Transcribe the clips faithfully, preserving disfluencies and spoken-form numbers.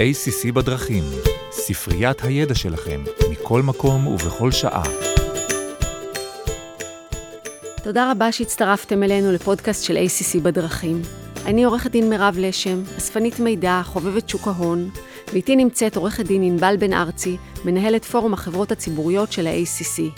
איי סי סי בדרכים, ספריית הידע שלכם, מכל מקום ובכל שעה. תודה רבה שהצטרפתם אלינו לפודקאסט של איי סי סי בדרכים. אני עורכת דין מרב לשם, אספנית מידע, חובבת שוק ההון, ואיתי נמצאת עורכת דין ענבל בן ארצי, מנהלת פורום החברות הציבוריות של ה-איי סי סי.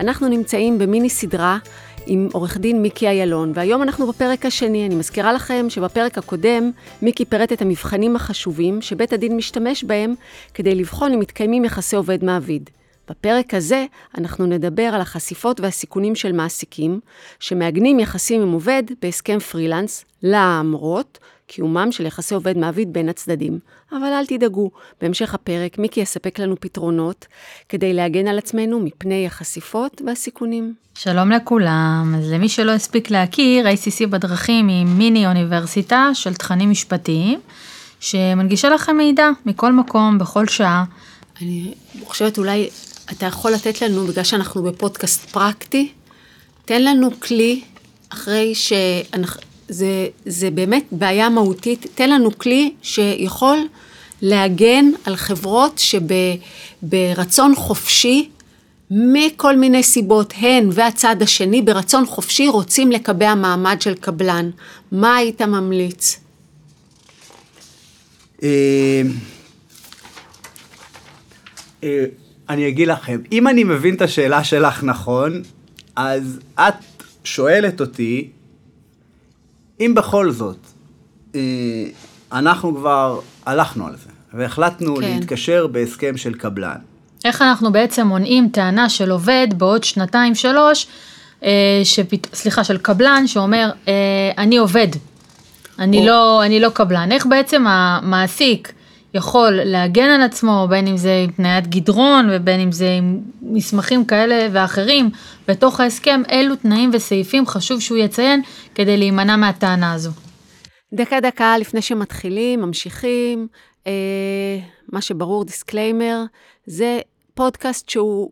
אנחנו נמצאים במיני סדרה עם עורך דין מיקי איילון, והיום אנחנו בפרק השני. אני מזכירה לכם שבפרק הקודם מיקי פירט את המבחנים החשובים שבית הדין משתמש בהם כדי לבחון אם מתקיימים יחסי עובד מעביד. בפרק הזה אנחנו נדבר על החשיפות והסיכונים של מעסיקים שמעגנים יחסים עם עובד בהסכם פרילנס, למרות קיומם של יחסי עובד מעביד בין הצדדים. אבל אל תדאגו, בהמשך הפרק מיקי יספק לנו פתרונות כדי להגן על עצמנו מפני החשיפות והסיכונים. שלום לכולם, אז למי שלא הספיק להכיר, איי סי סי בדרכים היא מיני אוניברסיטה של תכנים משפטיים שמנגישה לכם מידע מכל מקום, בכל שעה. אני חושבת אולי אתה יכול לתת לנו, בגלל שאנחנו בפודקאסט פרקטי, תן לנו כלי, אחרי שזה באמת בעיה מהותית, תן לנו כלי שיכול להגן על חברות שברצון חופשי, מכל מיני סיבות, הן והצד השני, ברצון חופשי רוצים לקבע מעמד של קבלן. מה היית ממליץ? אני אגיד לכם, אם אני מבין את השאלה שלך נכון, אז את שואלת אותי, אם בכל זאת, אנחנו כבר הלכנו על זה, והחלטנו להתקשר בהסכם של קבלן. איך אנחנו בעצם מונעים טענה של עובד בעוד שנתיים שלוש, סליחה, של קבלן שאומר, אני עובד, אני לא קבלן. איך בעצם המעסיק יכול להגן על עצמו, בין אם זה עם תנאיית גדרון, ובין אם זה עם מסמכים כאלה ואחרים, בתוך ההסכם, אילו תנאים וסעיפים חשוב שהוא יציין, כדי להימנע מהטענה הזו. דקה דקה, לפני שמתחילים, ממשיכים, אה, מה שברור, דיסקליימר, זה פודקאסט שהוא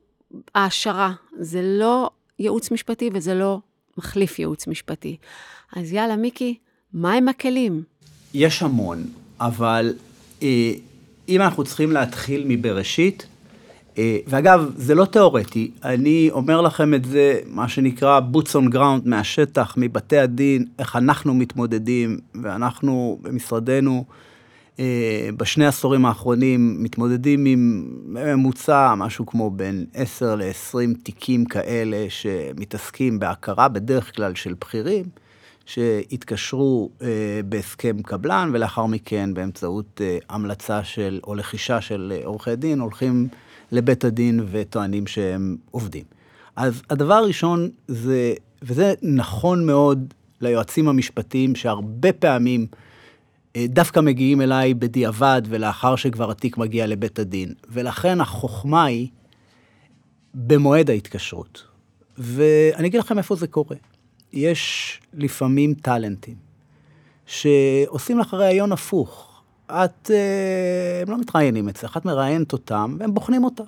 העשרה, זה לא ייעוץ משפטי, וזה לא מחליף ייעוץ משפטי. אז יאללה, מיקי, מה הם הכלים? יש המון, אבל אם אנחנו צריכים להתחיל מבראשית, ואגב, זה לא תיאורטי, אני אומר לכם את זה, מה שנקרא boots on ground, מהשטח, מבתי הדין, איך אנחנו מתמודדים, ואנחנו במשרדנו, בשני עשורים האחרונים, מתמודדים עם ממוצע, משהו כמו בין עשר לעשרים תיקים כאלה, שמתעסקים בהכרה בדרך כלל של בכירים, שהתקשרו אה, בהסכם קבלן, ולאחר מכן באמצעות אה, המלצה של, או לחישה של עורכי דין, הולכים לבית הדין וטוענים שהם עובדים. אז הדבר הראשון זה, וזה נכון מאוד ליועצים המשפטיים, שהרבה פעמים אה, דווקא מגיעים אליי בדיעבד, ולאחר שכבר התיק מגיע לבית הדין. ולכן החוכמה היא במועד ההתקשרות. ואני אגיד לכם איפה זה קורה. יש לפעמים טלנטים שעושים לך רעיון הפוך. את, הם לא מתראיינים אצלך, את מראיינת אותם, והם בוחנים אותך.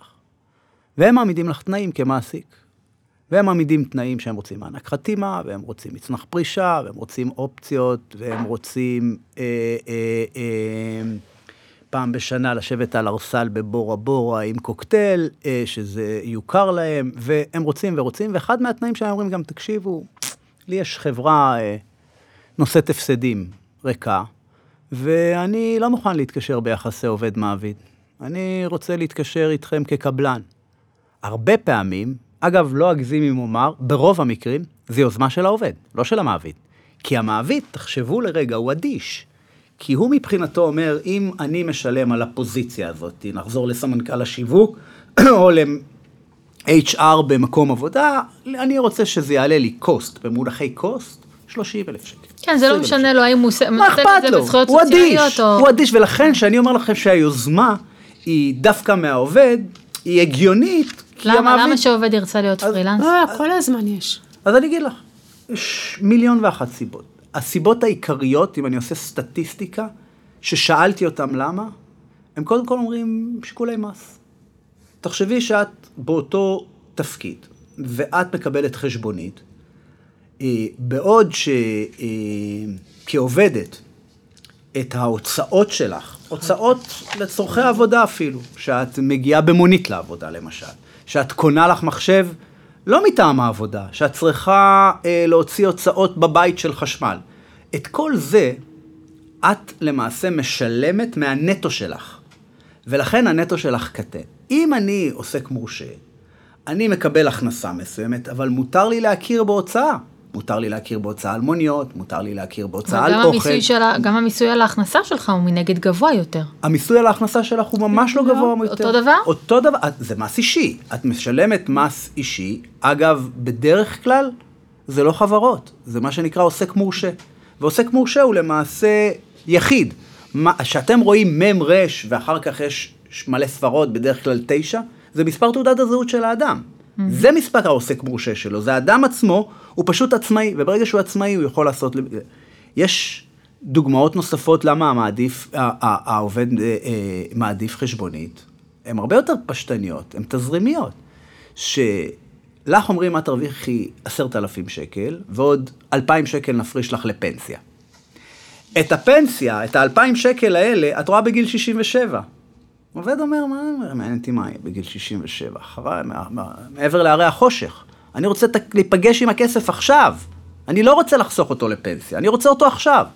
והם מעמידים לך תנאים כמעסיק. והם מעמידים תנאים שהם רוצים מענק חתימה, והם רוצים מצנח פרישה, והם רוצים אופציות, והם רוצים אה, אה, אה, פעם בשנה לשבת על ארסל בבורה בורה עם קוקטייל, אה, שזה יוכר להם, והם רוצים ורוצים, ואחד מהתנאים שהם אומרים גם תקשיבו, לי יש חברה נושאת הפסדים ריקה, ואני לא מוכן להתקשר ביחסי עובד מעביד. אני רוצה להתקשר איתכם כקבלן. הרבה פעמים, אגב, לא אגזים אם אומר, ברוב המקרים, זה יוזמה של העובד, לא של המעביד. כי המעביד, תחשבו לרגע, הוא אדיש. כי הוא מבחינתו אומר, אם אני משלם על הפוזיציה הזאת, נחזור לסמנכ"ל השיווק, או למעביד, אייץ' אר במקום עבודה, אני רוצה שזה יעלה לי קוסט, במונחי קוסט, שלושים אלף שקל. כן, זה לא משנה לו, האם הוא אכפת לו, הוא אדיש, הוא אדיש, ולכן שאני אומר לכם שהיוזמה היא דווקא מהעובד, היא הגיונית. למה שעובד ירצה להיות פרילנס? כל הזמן יש. אז אני אגיד לך, יש מיליון ואחת סיבות. הסיבות העיקריות, אם אני עושה סטטיסטיקה, ששאלתי אותם למה, הם קודם כל אומרים שיקולי מס. תחשבי שאת באותו תפקיד, ואת מקבלת חשבונית, בעוד שכעובדת את ההוצאות שלך, הוצאות לצורכי עבודה אפילו, שאת מגיעה במונית לעבודה למשל, שאת קונה לך מחשב לא מטעם העבודה, שאת צריכה אה, להוציא הוצאות בבית של חשמל. את כל זה את למעשה משלמת מהנטו שלך, ולכן הנטו שלך קטן. אם אני עוסק מורשה, אני מקבל הכנסה מסוימת, אבל מותר לי להכיר בהוצאה. מותר לי להכיר בהוצאה על מוניות, מותר לי להכיר בהוצאה על אוכל. גם המיסוי על ההכנסה שלך הוא מנגד גבוה יותר. המיסוי על ההכנסה שלך הוא ממש לא גבוה יותר. אותו דבר? אותו דבר, זה מס אישי. את משלמת מס אישי, אגב, בדרך כלל, זה לא חברות. זה מה שנקרא עוסק מורשה. ועוסק מורשה הוא למעשה יחיד. שאתם רואים מם רש, ואחר כך יש מלא ספרות, בדרך כלל תשע, זה מספר תעודת הזהות של האדם. זה מספר העוסק מורשה שלו, זה האדם עצמו, הוא פשוט עצמאי, וברגע שהוא עצמאי הוא יכול לעשות... יש דוגמאות נוספות למה המעדיף, העובד מעדיף חשבונית, הן הרבה יותר פשטניות, הן תזרימיות, שלך אומרים מה תרוויחי עשרת אלפים שקל, ועוד אלפיים שקל נפריש לך לפנסיה. את הפנסיה, את האלפיים שקל האלה, את רואה בגיל שישים ושבע. עובד אומר, מה אומר, מעניינתי מה יהיה בגיל שישים ושבע, אחרי, מעבר להרי החושך. אני רוצה להיפגש עם הכסף עכשיו. אני לא רוצה לחסוך אותו לפנסיה, אני רוצה אותו עכשיו.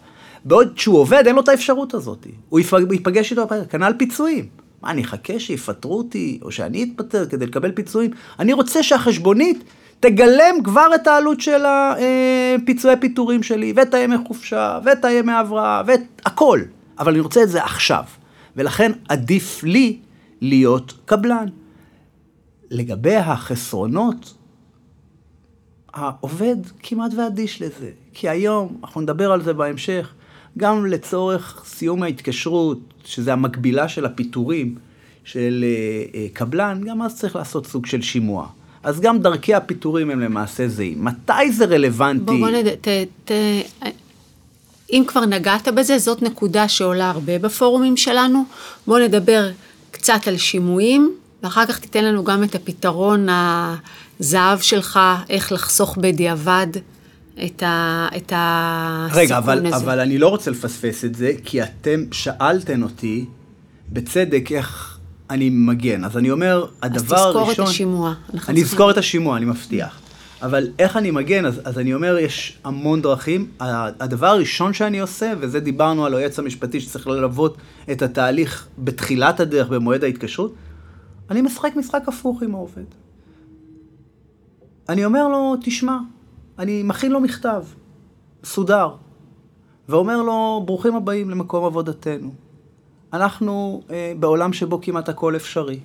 בעוד שהוא עובד, אין לו את האפשרות הזאת. הוא ייפגש איתו, כנ"ל פיצויים. מה, אני אחכה שיפטרו אותי, או שאני אתפטר כדי לקבל פיצויים? אני רוצה שהחשבונית תגלם כבר את העלות של הפיצויי פיטורים שלי, ואת הימי חופשה, ואת הימי הבראה, ואת הכל. אבל אני רוצה את זה עכשיו. ולכן עדיף לי להיות קבלן. לגבי החסרונות, העובד כמעט ואדיש לזה, כי היום, אנחנו נדבר על זה בהמשך, גם לצורך סיום ההתקשרות, שזה המקבילה של הפיטורים של קבלן, גם אז צריך לעשות סוג של שימוע. אז גם דרכי הפיטורים הם למעשה זהים. מתי זה רלוונטי? בוא, בוא נדע, ת... ת... אם כבר נגעת בזה, זאת נקודה שעולה הרבה בפורומים שלנו. בואו נדבר קצת על שימועים, ואחר כך תיתן לנו גם את הפתרון הזהב שלך, איך לחסוך בדיעבד את הסיכון הזה. רגע, אבל אני לא רוצה לפספס את זה, כי אתם שאלתם אותי בצדק איך אני מגן. אז אני אומר, הדבר הראשון... אז תזכור את השימוע. אני אזכור את השימוע, אני מבטיח. אבל איך אני מגן, אז, אז אני אומר, יש המון דרכים. הדבר הראשון שאני עושה, וזה דיברנו על היועץ המשפטי שצריך ללוות את התהליך בתחילת הדרך, במועד ההתקשרות, אני משחק משחק הפוך עם העובד. אני אומר לו, תשמע, אני מכין לו מכתב, סודר, ואומר לו, ברוכים הבאים למקום עבודתנו. אנחנו אה, בעולם שבו כמעט הכל אפשרי.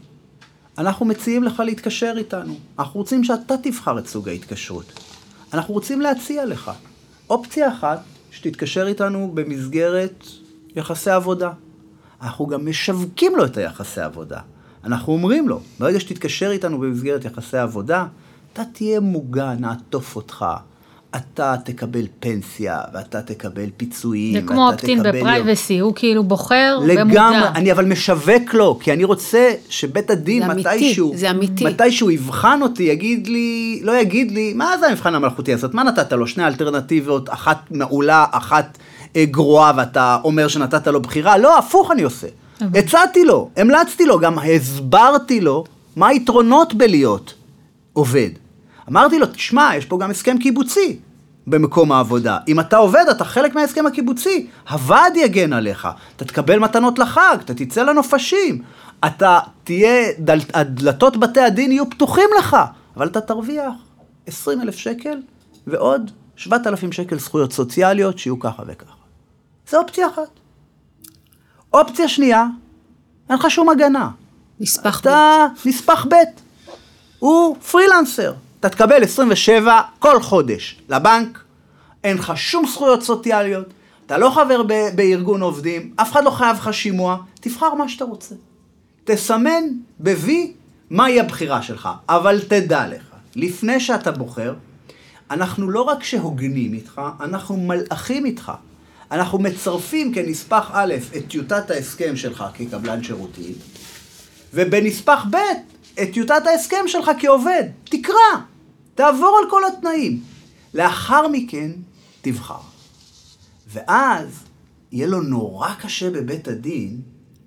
אנחנו מציעים לך להתקשר איתנו. אנחנו רוצים שאתה תבחר את סוג ההתקשרות. אנחנו רוצים להציע לך. אופציה אחת, שתתקשר איתנו במסגרת יחסי עבודה. אנחנו גם משווקים לו את היחסי עבודה. אנחנו אומרים לו, ברגע שתתקשר איתנו במסגרת יחסי עבודה, אתה תהיה מוגן, נעטוף אותך. אתה תקבל פנסיה, ואתה תקבל פיצויים. זה כמו אופטין בפרייבסי, הוא כאילו בוחר ומודע. אני אבל משווק לו, כי אני רוצה שבית הדין מתישהו, מתישהו יבחן אותי, יגיד לי, לא יגיד לי, מה זה המבחן המלאכותי הזאת? מה נתת לו? שני אלטרנטיביות, אחת מעולה, אחת גרועה, ואתה אומר שנתת לו בחירה? לא, הפוך אני עושה. הצעתי לו, המלצתי לו, גם הסברתי לו מה היתרונות בלהיות עובד. אמרתי לו, תשמע, יש פה גם הסכם קיבוצי במקום העבודה. אם אתה עובד, אתה חלק מההסכם הקיבוצי. הוועד יגן עליך. אתה תקבל מתנות לחג, אתה תצא לנופשים. אתה תהיה, דל, הדלתות בתי הדין יהיו פתוחים לך. אבל אתה תרוויח עשרים אלף שקל ועוד שבעת אלפים שקל זכויות סוציאליות שיהיו ככה וככה. זו אופציה אחת. אופציה שנייה, אין לך שום הגנה. נספח ב'. אתה נספח ב'. הוא פרילנסר. אתה תקבל עשרים ושבע כל חודש לבנק, אין לך שום זכויות סוציאליות, אתה לא חבר ב- בארגון עובדים, אף אחד לא חייב לך שימוע, תבחר מה שאתה רוצה. תסמן בווי מהי הבחירה שלך, אבל תדע לך, לפני שאתה בוחר, אנחנו לא רק שהוגנים איתך, אנחנו מלאכים איתך. אנחנו מצרפים כנספח א' את טיוטת ההסכם שלך כקבלן שירותי, ובנספח ב' את טיוטת ההסכם שלך כעובד. תקרא. תעבור על כל התנאים. לאחר מכן, תבחר. ואז, יהיה לו נורא קשה בבית הדין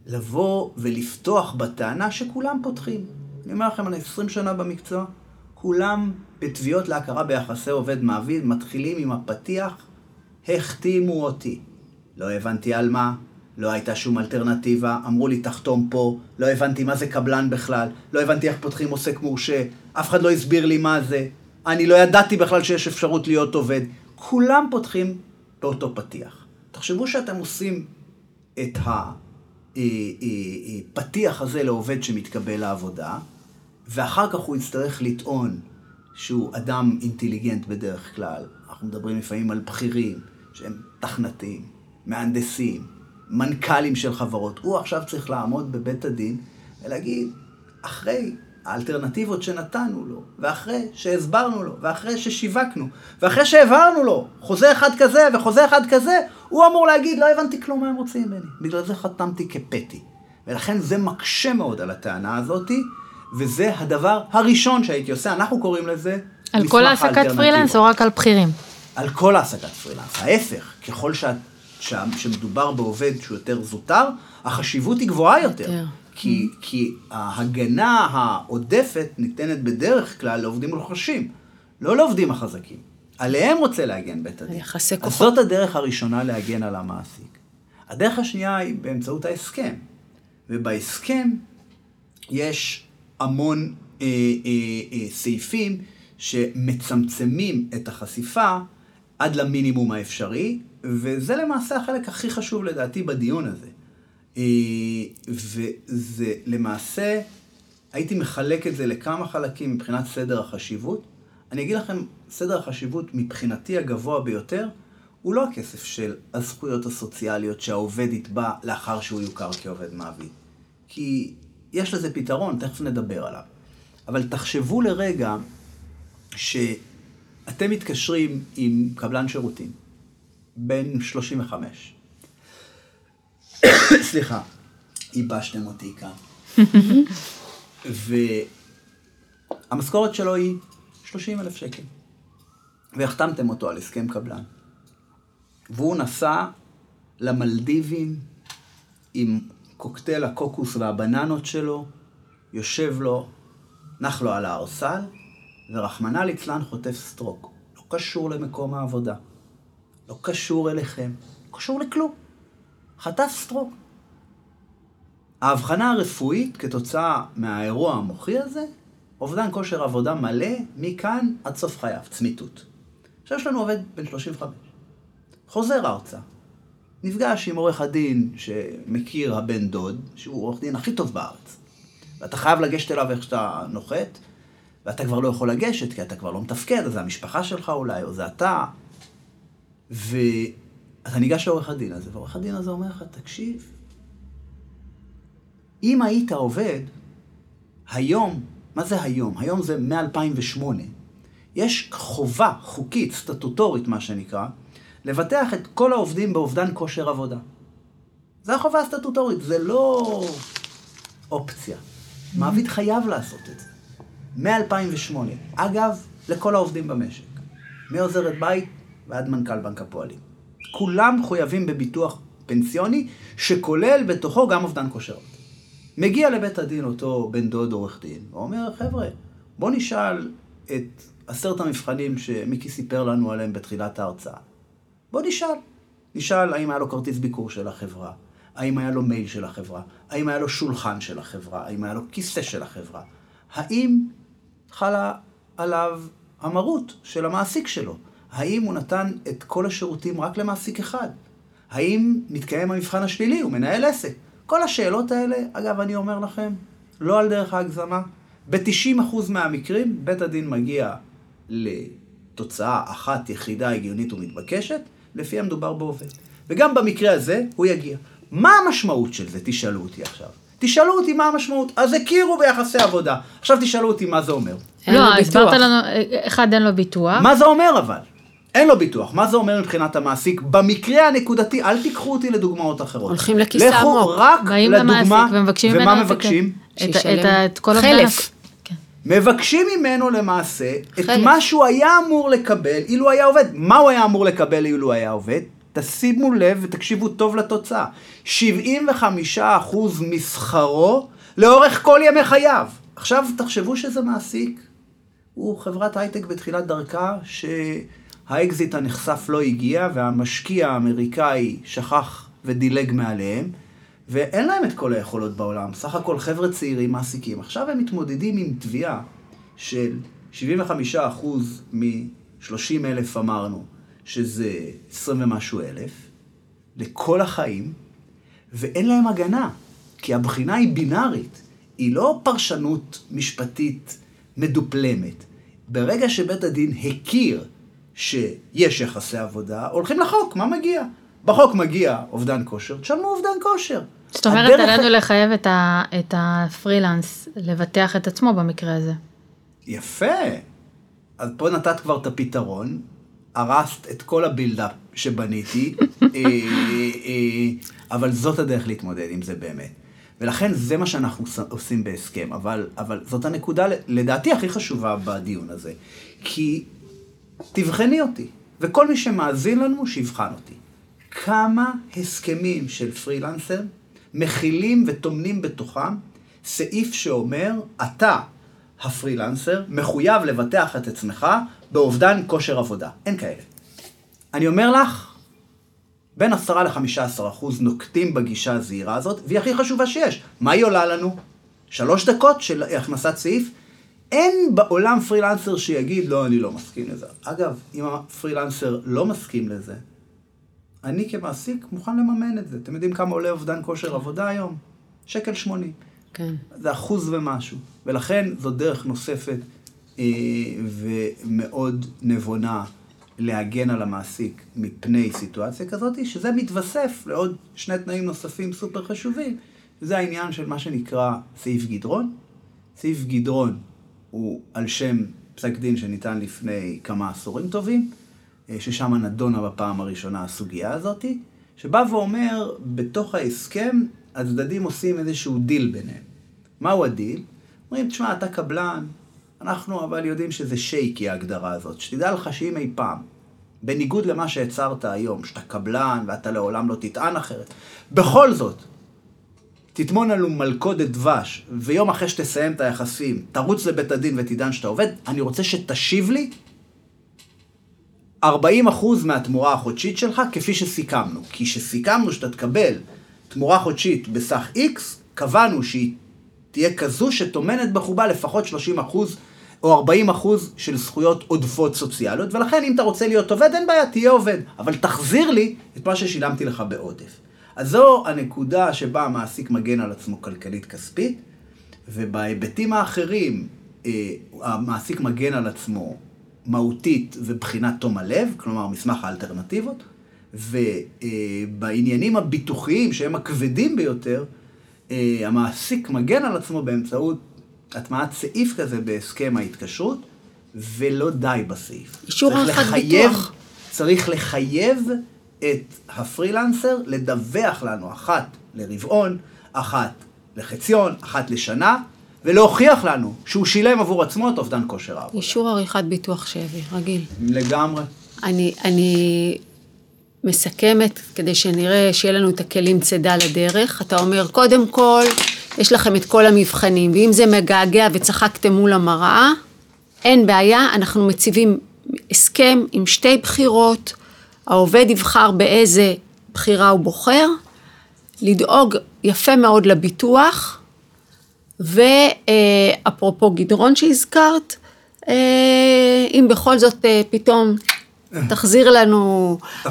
לבוא ולפתוח בטענה שכולם פותחים. אני אומר לכם, אני עשרים שנה במקצוע, כולם בתביעות להכרה ביחסי עובד מעביד, מתחילים עם הפתיח, החתימו אותי. לא הבנתי על מה, לא הייתה שום אלטרנטיבה, אמרו לי תחתום פה, לא הבנתי מה זה קבלן בכלל, לא הבנתי איך פותחים עוסק מורשה, אף אחד לא הסביר לי מה זה, אני לא ידעתי בכלל שיש אפשרות להיות עובד. כולם פותחים באותו פתיח. תחשבו שאתם עושים את הפתיח הזה לעובד שמתקבל לעבודה, ואחר כך הוא יצטרך לטעון שהוא אדם אינטליגנט בדרך כלל. אנחנו מדברים לפעמים על בכירים שהם תכנתיים, מהנדסים, מנכ"לים של חברות. הוא עכשיו צריך לעמוד בבית הדין ולהגיד, אחרי האלטרנטיבות שנתנו לו, ואחרי שהסברנו לו, ואחרי ששיווקנו, ואחרי שהעברנו לו חוזה אחד כזה וחוזה אחד כזה, הוא אמור להגיד, לא הבנתי כלום מה הם רוצים ממני. בגלל זה חתמתי כפתי. ולכן זה מקשה מאוד על הטענה הזאת, וזה הדבר הראשון שהייתי עושה. אנחנו קוראים לזה על כל העסקת פרילנס או רק על בכירים? על כל העסקת פרילנס. ההפך, ככל ש... ש... שמדובר בעובד שהוא יותר זוטר, החשיבות היא גבוהה יותר. יותר. כי, כי ההגנה העודפת ניתנת בדרך כלל לעובדים מלוחשים, לא לעובדים החזקים. עליהם רוצה להגן בית הדין. היחסי כוחות. אז זאת הדרך הראשונה להגן על המעסיק. הדרך השנייה היא באמצעות ההסכם. ובהסכם יש המון אה, אה, אה, סעיפים שמצמצמים את החשיפה עד למינימום האפשרי, וזה למעשה החלק הכי חשוב לדעתי בדיון הזה. וזה למעשה, הייתי מחלק את זה לכמה חלקים מבחינת סדר החשיבות. אני אגיד לכם, סדר החשיבות מבחינתי הגבוה ביותר, הוא לא הכסף של הזכויות הסוציאליות שהעובד יתבע לאחר שהוא יוכר כעובד מעביד. כי יש לזה פתרון, תכף נדבר עליו. אבל תחשבו לרגע שאתם מתקשרים עם קבלן שירותים, בין שלושים וחמש. סליחה, איבשתם אותי כאן. והמשכורת שלו היא שלושים אלף שקל. והחתמתם אותו על הסכם קבלן. והוא נסע למלדיבים עם קוקטייל הקוקוס והבננות שלו, יושב לו, נח לו על הארסל, ורחמנה ליצלן חוטף סטרוק. לא קשור למקום העבודה. לא קשור אליכם. לא קשור לכלום. חטף סטרוק. ההבחנה הרפואית כתוצאה מהאירוע המוחי הזה, אובדן כושר עבודה מלא, מכאן עד סוף חייו, צמיתות. עכשיו יש לנו עובד בן שלושים וחמש. חוזר ארצה. נפגש עם עורך הדין שמכיר הבן דוד, שהוא עורך דין הכי טוב בארץ. ואתה חייב לגשת אליו איך שאתה נוחת, ואתה כבר לא יכול לגשת, כי אתה כבר לא מתפקד, אז זה המשפחה שלך אולי, או זה אתה. ואתה ניגש לעורך הדין הזה, ועורך הדין הזה אומר לך, תקשיב, אם היית עובד, היום, מה זה היום? היום זה מ-אלפיים ושמונה. יש חובה חוקית, סטטוטורית מה שנקרא, לבטח את כל העובדים באובדן כושר עבודה. זה החובה הסטטוטורית, זה לא אופציה. מעביד חייב לעשות את זה. מ-אלפיים ושמונה. אגב, לכל העובדים במשק. מעוזרת בית ועד מנכ"ל בנק הפועלים. כולם חויבים בביטוח פנסיוני, שכולל בתוכו גם אובדן כושר עבודה. מגיע לבית הדין אותו בן דוד עורך דין, ואומר, חבר'ה, בוא נשאל את עשרת המבחנים שמיקי סיפר לנו עליהם בתחילת ההרצאה. בוא נשאל. נשאל האם היה לו כרטיס ביקור של החברה, האם היה לו מייל של החברה, האם היה לו שולחן של החברה, האם היה לו כיסא של החברה, האם חלה עליו המרות של המעסיק שלו, האם הוא נתן את כל השירותים רק למעסיק אחד, האם מתקיים המבחן השלילי, הוא מנהל עסק. כל השאלות האלה, אגב, אני אומר לכם, לא על דרך ההגזמה, ב-תשעים אחוז מהמקרים, בית הדין מגיע לתוצאה אחת, יחידה, הגיונית ומתבקשת, לפי המדובר בעובד. וגם במקרה הזה, הוא יגיע. מה המשמעות של זה? תשאלו אותי עכשיו. תשאלו אותי מה המשמעות. אז הכירו ביחסי עבודה. עכשיו תשאלו אותי מה זה אומר. לא, הסברת לנו, אחד אין לו ביטוח. מה זה אומר אבל? אין לו ביטוח. מה זה אומר מבחינת המעסיק? במקרה הנקודתי, אל תיקחו אותי לדוגמאות אחרות. הולכים לכיסא עמוק. לכו רק לדוגמה, ומה מבקשים? את כל חלף. מבקשים ממנו למעשה, את מה שהוא היה אמור לקבל, אילו היה עובד. מה הוא היה אמור לקבל אילו היה עובד? תשימו לב ותקשיבו טוב לתוצאה. שבעים וחמישה אחוז מסחרו לאורך כל ימי חייו. עכשיו תחשבו שזה מעסיק. הוא חברת הייטק בתחילת דרכה שהאקזיט הנחשף לא הגיע והמשקיע האמריקאי שכח ודילג מעליהם. ואין להם את כל היכולות בעולם. סך הכל חבר'ה צעירים מעסיקים. עכשיו הם מתמודדים עם תביעה של שבעים וחמישה אחוז מ-שלושים אלף אמרנו, שזה עשרים ומשהו אלף, לכל החיים, ואין להם הגנה, כי הבחינה היא בינארית, היא לא פרשנות משפטית מדופלמת. ברגע שבית הדין הכיר שיש יחסי עבודה, הולכים לחוק, מה מגיע? בחוק מגיע אובדן כושר, תשלמו אובדן כושר. זאת אומרת, עלינו לחייב את הפרילנס לבטח את עצמו במקרה הזה. יפה. אז פה נתת כבר את הפתרון, הרסת את כל הבילדאפ שבניתי, אה, אה, אבל זאת הדרך להתמודד עם זה באמת. ולכן זה מה שאנחנו עושים בהסכם, אבל, אבל זאת הנקודה לדעתי הכי חשובה בדיון הזה, כי תבחני אותי, וכל מי שמאזין לנו שיבחן אותי. כמה הסכמים של פרילנסר מכילים ותומנים בתוכם סעיף שאומר, אתה, הפרילנסר, מחויב לבטח את עצמך באובדן כושר עבודה. אין כאלה. אני אומר לך, בין עשרה ל-חמישה עשר אחוז נוקטים בגישה הזהירה הזאת, והיא הכי חשובה שיש. מה היא עולה לנו? שלוש דקות של הכנסת סעיף. אין בעולם פרילנסר שיגיד, לא, אני לא מסכים לזה. אגב, אם הפרילנסר לא מסכים לזה, אני כמעסיק מוכן לממן את זה. אתם יודעים כמה עולה אובדן כושר עבודה היום? שקל שמונים. כן. זה אחוז ומשהו. ולכן זו דרך נוספת אה, ומאוד נבונה להגן על המעסיק מפני סיטואציה כזאת, שזה מתווסף לעוד שני תנאים נוספים סופר חשובים. זה העניין של מה שנקרא סעיף גדרון. סעיף גדרון הוא על שם פסק דין שניתן לפני כמה עשורים טובים, ששם נדונה בפעם הראשונה הסוגיה הזאת, שבא ואומר, בתוך ההסכם, הצדדים עושים איזשהו דיל ביניהם. מהו הדיל? אומרים, תשמע, אתה קבלן, אנחנו אבל יודעים שזה שייקי ההגדרה הזאת, שתדע לך שאם אי פעם, בניגוד למה שהצרת היום, שאתה קבלן ואתה לעולם לא תטען אחרת, בכל זאת, תתמון עלו מלכודת דבש, ויום אחרי שתסיים את היחסים, תרוץ לבית הדין ותדען שאתה עובד, אני רוצה שתשיב לי ארבעים אחוז מהתמורה החודשית שלך, כפי שסיכמנו. כי שסיכמנו שאתה תקבל תמורה חודשית בסך X, קבענו שהיא תהיה כזו שתומנת בחובה לפחות שלושים אחוז או ארבעים אחוז של זכויות עודפות סוציאליות, ולכן אם אתה רוצה להיות עובד, אין בעיה, תהיה עובד, אבל תחזיר לי את מה ששילמתי לך בעודף. אז זו הנקודה שבה המעסיק מגן על עצמו כלכלית כספית, ובהיבטים האחרים המעסיק מגן על עצמו מהותית ובחינת תום הלב, כלומר מסמך האלטרנטיבות, ובעניינים הביטוחיים שהם הכבדים ביותר, המעסיק מגן על עצמו באמצעות הטמעת סעיף כזה בהסכם ההתקשרות, ולא די בסעיף. צריך לחייב, צריך לחייב את הפרילנסר לדווח לנו אחת לרבעון, אחת לחציון, אחת לשנה, ולהוכיח לנו שהוא שילם עבור עצמו את אובדן כושר העבודה. אישור עריכת ביטוח שבי, רגיל. לגמרי. אני, אני מסכמת, כדי שנראה שיהיה לנו את הכלים צדה לדרך, אתה אומר, קודם כל, יש לכם את כל המבחנים, ואם זה מגעגע וצחקתם מול המראה, אין בעיה, אנחנו מציבים הסכם עם שתי בחירות, העובד יבחר באיזה בחירה הוא בוחר, לדאוג יפה מאוד לביטוח, ואפרופו גדרון שהזכרת, אם בכל זאת פתאום תחזיר לנו את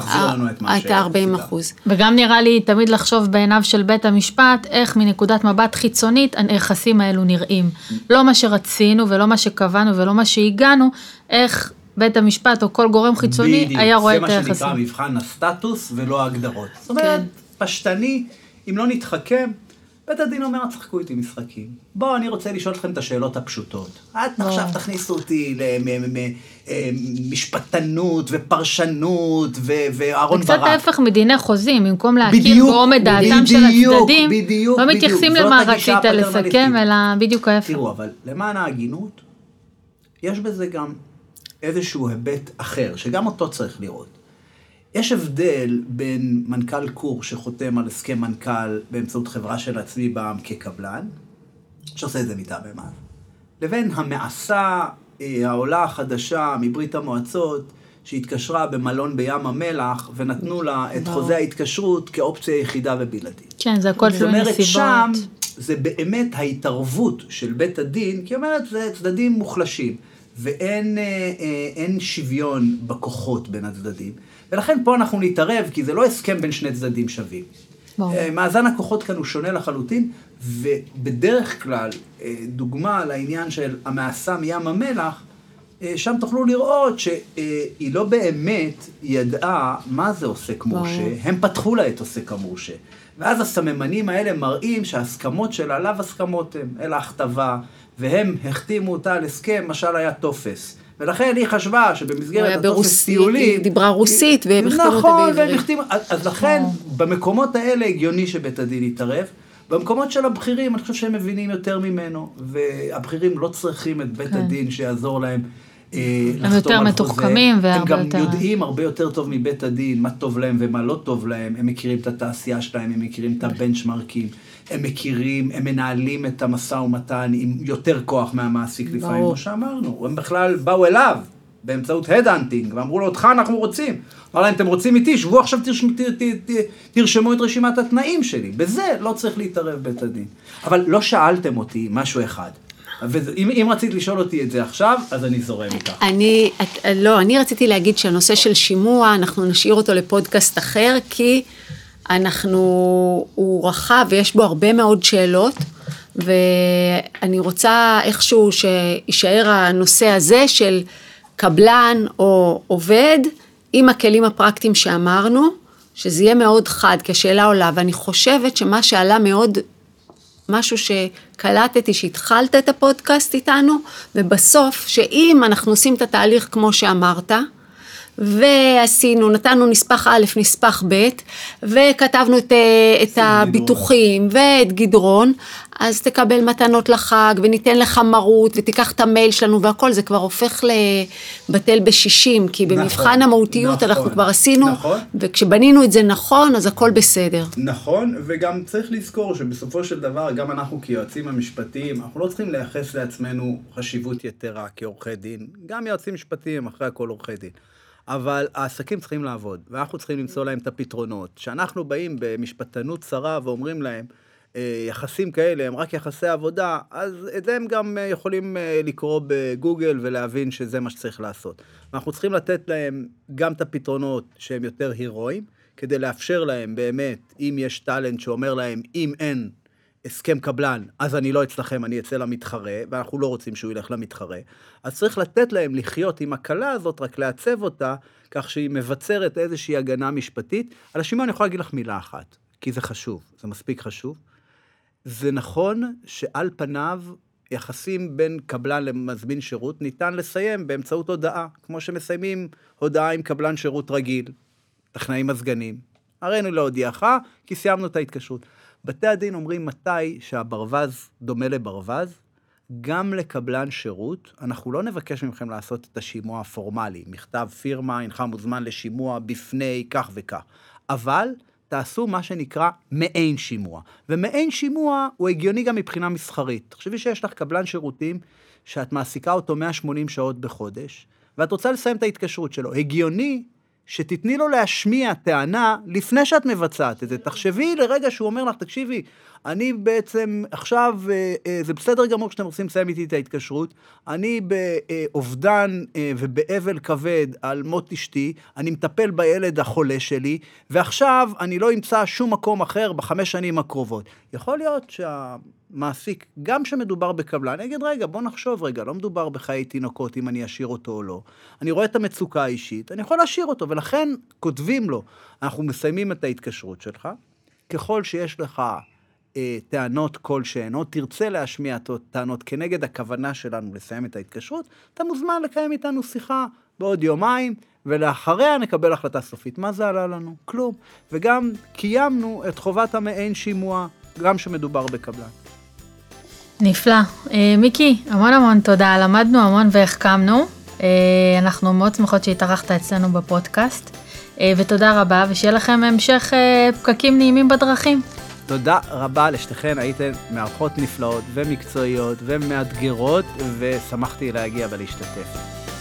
ה-ארבעים אחוז. וגם נראה לי תמיד לחשוב בעיניו של בית המשפט, איך מנקודת מבט חיצונית היחסים האלו נראים. לא מה שרצינו ולא מה שקבענו ולא מה שהגענו, איך בית המשפט או כל גורם חיצוני היה רואה את היחסים. זה מה שנקרא מבחן הסטטוס ולא ההגדרות. זאת אומרת, פשטני, אם לא נתחכם, בית הדין אומר, צחקו איתי משחקים. בואו, אני רוצה לשאול לכם את השאלות הפשוטות. את עכשיו תכניסו אותי למשפטנות ופרשנות וארון ברק. זה קצת ההפך מדיני חוזים, במקום להכיר בעומד דעתם של הצדדים, לא מתייחסים למה רצית לסכם, אלא בדיוק ההפך. תראו, אבל למען ההגינות, יש בזה גם איזשהו היבט אחר, שגם אותו צריך לראות. יש הבדל בין מנכ"ל קור שחותם על הסכם מנכ"ל באמצעות חברה של עצמי בעם כקבלן, שעושה את זה מטעמי מס, לבין המעשה העולה החדשה מברית המועצות, שהתקשרה במלון בים המלח, ונתנו לה את חוזה ההתקשרות כאופציה יחידה ובלעדית. כן, זה הכל תלוי נסיבות. זאת אומרת, שם זה באמת ההתערבות של בית הדין, כי אומרת, זה צדדים מוחלשים, ואין אה, אה, שוויון בכוחות בין הצדדים. ולכן פה אנחנו נתערב, כי זה לא הסכם בין שני צדדים שווים. אה, מאזן הכוחות כאן הוא שונה לחלוטין, ובדרך כלל, אה, דוגמה לעניין של המעשה מים המלח, שם תוכלו לראות שהיא לא באמת ידעה מה זה עוסק מורשה, הם פתחו לה את עוסק המורשה. ואז הסממנים האלה מראים שההסכמות שלה, לאו הסכמות הם, אלא הכתבה, והם החתימו אותה על הסכם, משל היה תופס. ולכן היא חשבה שבמסגרת התופס טיולי... היא דיברה רוסית, והם החתימו אותה בעברית. נכון, והם החתימו... אז לכן, במקומות האלה הגיוני שבית הדין יתערב, במקומות של הבחירים, אני חושב שהם מבינים יותר ממנו, והבחירים לא צריכים את בית הדין שיעזור להם הם יותר מתוחכמים והרבה יותר... הם גם יודעים הרבה יותר טוב מבית הדין, מה טוב להם ומה לא טוב להם, הם מכירים את התעשייה שלהם, הם מכירים את הבנצ'מרקים, הם מכירים, הם מנהלים את המשא ומתן עם יותר כוח מהמעסיק לפעמים, כמו שאמרנו, הם בכלל באו אליו, באמצעות הדהנטינג, ואמרו לו, אותך אנחנו רוצים. אמר להם, אתם רוצים איתי, שבו עכשיו תרשמו, ת, ת, ת, תרשמו את רשימת התנאים שלי. בזה לא צריך להתערב בית הדין. אבל לא שאלתם אותי משהו אחד. ואם, אם רצית לשאול אותי את זה עכשיו, אז אני זורם איתך. אני, את, לא, אני רציתי להגיד שהנושא של שימוע, אנחנו נשאיר אותו לפודקאסט אחר, כי אנחנו, הוא רחב ויש בו הרבה מאוד שאלות, ואני רוצה איכשהו שישאר הנושא הזה של קבלן או עובד, עם הכלים הפרקטיים שאמרנו, שזה יהיה מאוד חד, כי השאלה עולה, ואני חושבת שמה שעלה מאוד, משהו שקלטתי, שהתחלת את הפודקאסט איתנו, ובסוף, שאם אנחנו עושים את התהליך כמו שאמרת, ועשינו, נתנו נספח א', נספח ב', וכתבנו את, את הביטוחים ואת גדרון, אז תקבל מתנות לחג, וניתן לך מרות, ותיקח את המייל שלנו והכל, זה כבר הופך לבטל בשישים, כי במבחן נכון, המהותיות נכון, אנחנו כבר עשינו, נכון. וכשבנינו את זה נכון, אז הכל בסדר. נכון, וגם צריך לזכור שבסופו של דבר, גם אנחנו כיועצים המשפטיים, אנחנו לא צריכים לייחס לעצמנו חשיבות יתרה כעורכי דין, גם יועצים משפטיים, אחרי הכל עורכי דין. אבל העסקים צריכים לעבוד, ואנחנו צריכים למצוא להם את הפתרונות. שאנחנו באים במשפטנות צרה ואומרים להם, יחסים כאלה הם רק יחסי עבודה, אז את זה הם גם יכולים לקרוא בגוגל ולהבין שזה מה שצריך לעשות. אנחנו צריכים לתת להם גם את הפתרונות שהם יותר הירואיים, כדי לאפשר להם באמת, אם יש טלנט שאומר להם, אם אין הסכם קבלן, אז אני לא אצלכם, אני אצא למתחרה, ואנחנו לא רוצים שהוא ילך למתחרה, אז צריך לתת להם לחיות עם הקלה הזאת, רק לעצב אותה, כך שהיא מבצרת איזושהי הגנה משפטית. על השימוע אני יכול להגיד לך מילה אחת, כי זה חשוב, זה מספיק חשוב. זה נכון שעל פניו, יחסים בין קבלן למזמין שירות, ניתן לסיים באמצעות הודעה, כמו שמסיימים הודעה עם קבלן שירות רגיל, טכנאים מזגנים. הראינו להודיעך, כי סיימנו את ההתקשרות. בתי הדין אומרים מתי שהברווז דומה לברווז, גם לקבלן שירות, אנחנו לא נבקש ממכם לעשות את השימוע הפורמלי, מכתב פירמה, אינך מוזמן לשימוע בפני כך וכך, אבל תעשו מה שנקרא מעין שימוע, ומעין שימוע הוא הגיוני גם מבחינה מסחרית, תחשבי שיש לך קבלן שירותים, שאת מעסיקה אותו מאה ושמונים שעות בחודש, ואת רוצה לסיים את ההתקשרות שלו, הגיוני, שתתני לו להשמיע טענה לפני שאת מבצעת את זה. תחשבי לרגע שהוא אומר לך, תקשיבי, אני בעצם עכשיו, זה בסדר גמור כשאתם רוצים לסיים איתי את ההתקשרות, אני באובדן ובאבל כבד על מות אשתי, אני מטפל בילד החולה שלי, ועכשיו אני לא אמצא שום מקום אחר בחמש שנים הקרובות. יכול להיות שהמעסיק, גם שמדובר בקבלן, אני אגיד רגע, בוא נחשוב רגע, לא מדובר בחיי תינוקות אם אני אשאיר אותו או לא. אני רואה את המצוקה האישית, אני יכול להשאיר אותו, ולכן כותבים לו, אנחנו מסיימים את ההתקשרות שלך, ככל שיש לך טענות כלשהן, או תרצה להשמיע טענות כנגד הכוונה שלנו לסיים את ההתקשרות, אתה מוזמן לקיים איתנו שיחה בעוד יומיים, ולאחריה נקבל החלטה סופית. מה זה עלה לנו? כלום. וגם קיימנו את חובת המעין שימוע, גם שמדובר בקבלן. נפלא. מיקי, המון המון תודה. למדנו המון והחכמנו. אנחנו מאוד שמחות שהתארחת אצלנו בפודקאסט. ותודה רבה, ושיהיה לכם המשך פקקים נעימים בדרכים. תודה רבה לשתיכן, הייתן מערכות נפלאות ומקצועיות ומאתגרות, ושמחתי להגיע ולהשתתף.